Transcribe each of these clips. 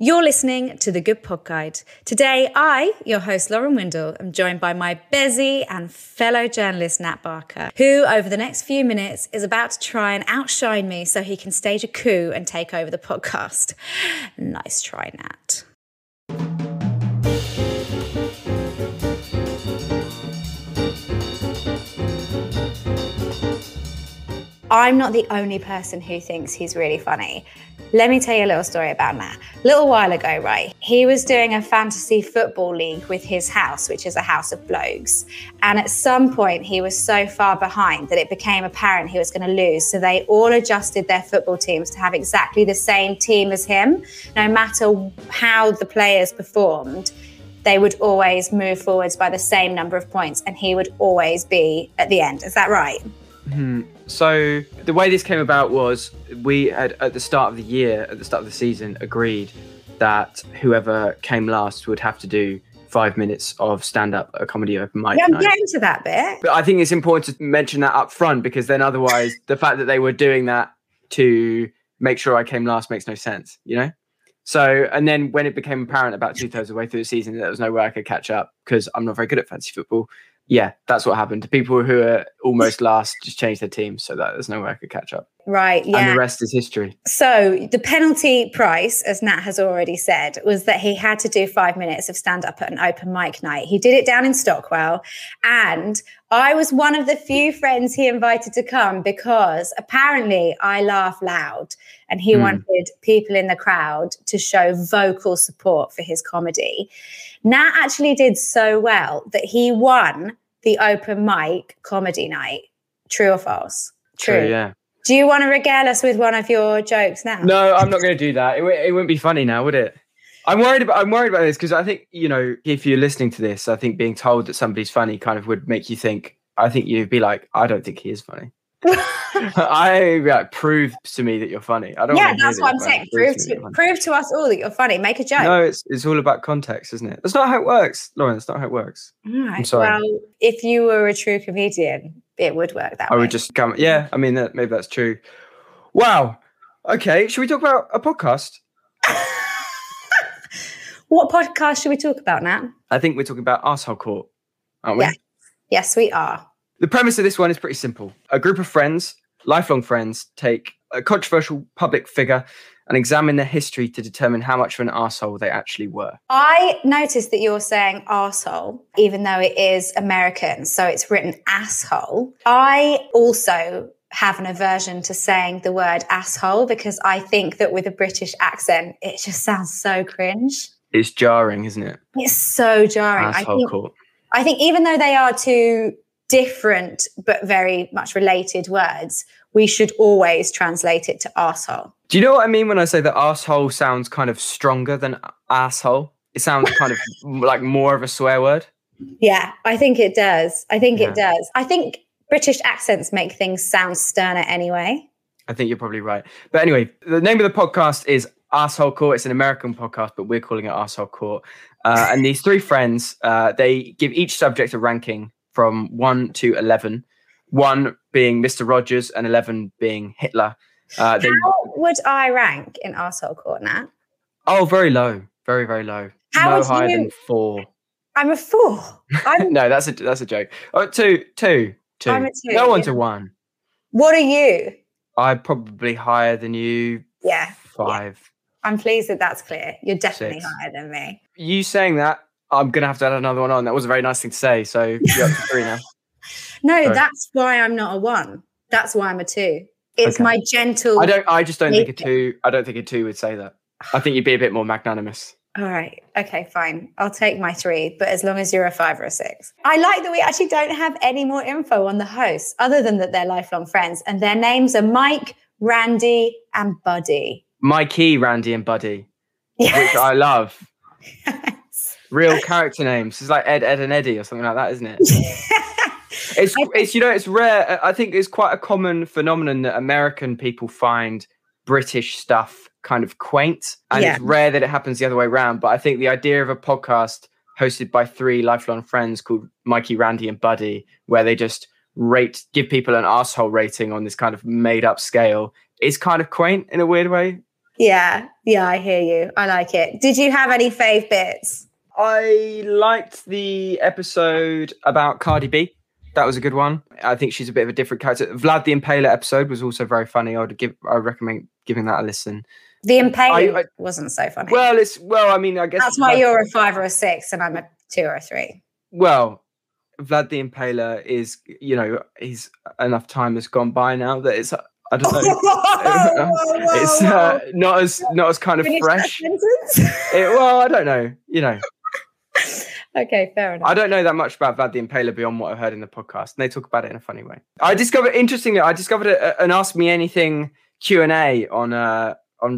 You're listening to The Good Pod Guide. Today, I, your host, Lauren Windle, am joined by my bestie and fellow journalist, Nat Barker, who over the next few minutes is about to try and outshine me so he can stage a coup and take over the podcast. Nice try, Nat. I'm not the only person who thinks he's really funny. Let me tell you a little story about Nat. A little while ago, right, he was doing a fantasy football league with his house, which is a house of blokes. And at some point, he was so far behind that it became apparent he was going to lose. So they all adjusted their football teams to have exactly the same team as him. No matter how the players performed, they would always move forwards by the same number of points, and he would always be at the end. Is that right? Mm-hmm. So the way this came about was we had at the start of the season, agreed that whoever came last would have to do 5 minutes of stand-up, a comedy open mic. Yeah, I'm getting to that bit. But I think it's important to mention that up front, because then otherwise the fact that they were doing that to make sure I came last makes no sense, you know? So, and then when it became apparent about two-thirds of the way through the season that there was no way I could catch up because I'm not very good at fantasy football, yeah, that's what happened. People who are almost last just changed their team so that there's no way I could catch up. Right, yeah. And the rest is history. So the penalty price, as Nat has already said, was that he had to do 5 minutes of stand-up at an open mic night. He did it down in Stockwell, and I was one of the few friends he invited to come because apparently I laugh loud, and he wanted people in the crowd to show vocal support for his comedy. Nat actually did so well that he won the open mic comedy night. True or false? True, yeah. Do you want to regale us with one of your jokes now? No, I'm not going to do that. It wouldn't be funny now, would it? I'm worried about this because I think, you know, if you're listening to this, I think being told that somebody's funny kind of would make you think, I think you'd be like, I don't think he is funny. I like, prove to me that you're funny. I don't. Yeah, that's what I'm saying. Prove to us all that you're funny. Make a joke. No, it's all about context, isn't it? That's not how it works, Lauren. That's not how it works. All right. I'm sorry. Well, if you were a true comedian, it would work that way. I would just come. Yeah, I mean, maybe that's true. Wow. Okay, should we talk about a podcast? What podcast should we talk about, Nat? I think we're talking about Asshole Court, aren't we? Yeah. Yes, we are. The premise of this one is pretty simple. A group of friends, lifelong friends, take a controversial public figure and examine their history to determine how much of an arsehole they actually were. I noticed that you're saying arsehole, even though it is American, so it's written asshole. I also have an aversion to saying the word asshole because I think that with a British accent, it just sounds so cringe. It's jarring, isn't it? It's so jarring. Asshole Court. I think even though they are two different but very much related words, we should always translate it to arsehole. Do you know what I mean when I say that arsehole sounds kind of stronger than asshole? It sounds kind of like more of a swear word. Yeah, I think it does. I think British accents make things sound sterner anyway. I think you're probably right. But anyway, the name of the podcast is Asshole Court. It's an American podcast, but we're calling it Asshole Court. And these three friends, they give each subject a ranking from 1 to 11, 1 being Mr. Rogers and 11 being Hitler. How would I rank in Arsehole Court, Nat? Oh, very low. Very, very low. No higher than 4. I'm a 4. No, that's a joke. Oh, 2. I'm a 2. No one's a 1. What are you? I'm probably higher than you. Yeah. 5. Yeah. I'm pleased that that's clear. You're definitely 6. Higher than me. You saying that, I'm going to add another one on. That was a very nice thing to say. So you're up to 3 now. No, sorry. That's why I'm not a 1. That's why I'm a 2. It's okay. My gentle. I don't think a 2 would say that. I think you'd be a bit more magnanimous. All right. Okay, fine. I'll take my 3, but as long as you're a 5 or a 6. I like that we actually don't have any more info on the hosts other than that they're lifelong friends and their names are Mike, Randy and Buddy. Mikey, Randy and Buddy, yes. Which I love. Real character names. It's like Ed, and Eddie or something like that, isn't it? It's you know, it's rare. I think it's quite a common phenomenon that American people find British stuff kind of quaint. And It's rare that it happens the other way around. But I think the idea of a podcast hosted by 3 lifelong friends called Mikey, Randy and Buddy, where they just give people an asshole rating on this kind of made up scale is kind of quaint in a weird way. Yeah, I hear you. I like it. Did you have any fave bits? I liked the episode about Cardi B. That was a good one. I think she's a bit of a different character. Vlad the Impaler episode was also very funny. I recommend giving that a listen. The Impaler wasn't so funny. Well, I mean, I guess that's why you're a 5 or a 6 and I'm a 2 or a 3. Well, Vlad the Impaler is, you know, he's enough time has gone by now that it's, I don't know. It's not as kind of fresh. Well, I don't know, you know. Okay, fair enough. I don't know that much about Vlad the Impaler beyond what I've heard in the podcast. And they talk about it in a funny way. I discovered an Ask Me Anything Q&A on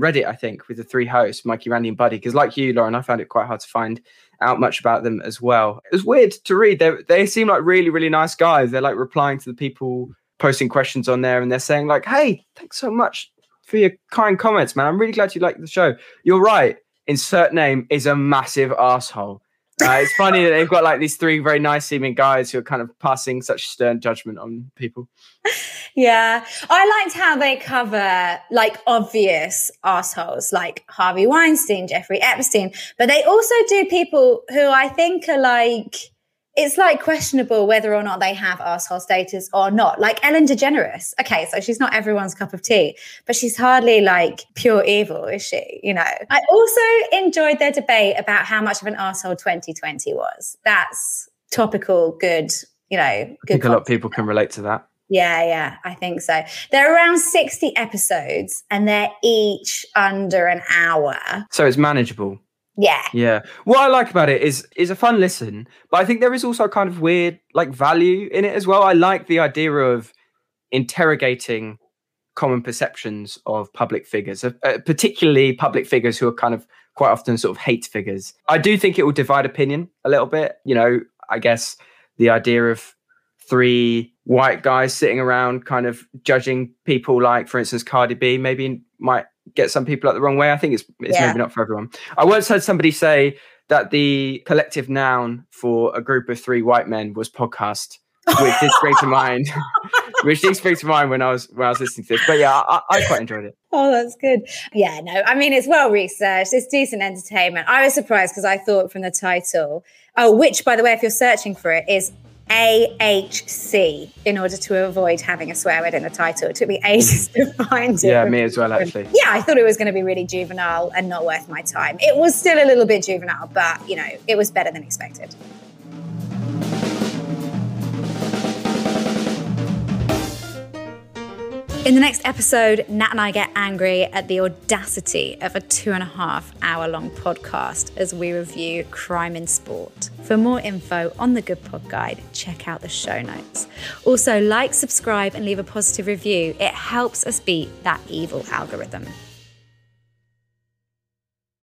Reddit, I think, with the 3 hosts, Mikey, Randy and Buddy. Because like you, Lauren, I found it quite hard to find out much about them as well. It was weird to read. They seem like really, really nice guys. They're like replying to the people posting questions on there. And they're saying like, hey, thanks so much for your kind comments, man. I'm really glad you liked the show. You're right. Insert name is a massive asshole. It's funny that they've got like these 3 very nice seeming guys who are kind of passing such stern judgment on people. Yeah. I liked how they cover like obvious assholes like Harvey Weinstein, Jeffrey Epstein, but they also do people who I think are like, it's like questionable whether or not they have asshole status or not. Like Ellen DeGeneres. Okay, so she's not everyone's cup of tea, but she's hardly like pure evil, is she? You know. I also enjoyed their debate about how much of an asshole 2020 was. That's topical, good, you know. I think a lot of people can relate to that. Yeah, I think so. They're around 60 episodes and they're each under an hour. So it's manageable. Yeah. What I like about it is a fun listen, but I think there is also a kind of weird like value in it as well. I like the idea of interrogating common perceptions of public figures, particularly public figures who are kind of quite often sort of hate figures. I do think it will divide opinion a little bit. You know, I guess the idea of 3 white guys sitting around kind of judging people like, for instance, Cardi B maybe might get some people out the wrong way. I think it's maybe not for everyone. I once heard somebody say that the collective noun for a group of 3 white men was podcast, which did spring to mind. Which did spring to mind when I was listening to this. But yeah, I quite enjoyed it. Oh, that's good. Yeah, no, I mean it's well researched. It's decent entertainment. I was surprised because I thought from the title, which by the way, if you're searching for it, is AHC in order to avoid having a swear word in the title. It took me ages to find it. Yeah, me as well, actually. Yeah, I thought it was going to be really juvenile and not worth my time. It was still a little bit juvenile, but, you know, it was better than expected. In the next episode, Nat and I get angry at the audacity of a 2.5-hour-long podcast as we review Crime in Sport. For more info on The Good Pod Guide, check out the show notes. Also, like, subscribe and leave a positive review. It helps us beat that evil algorithm.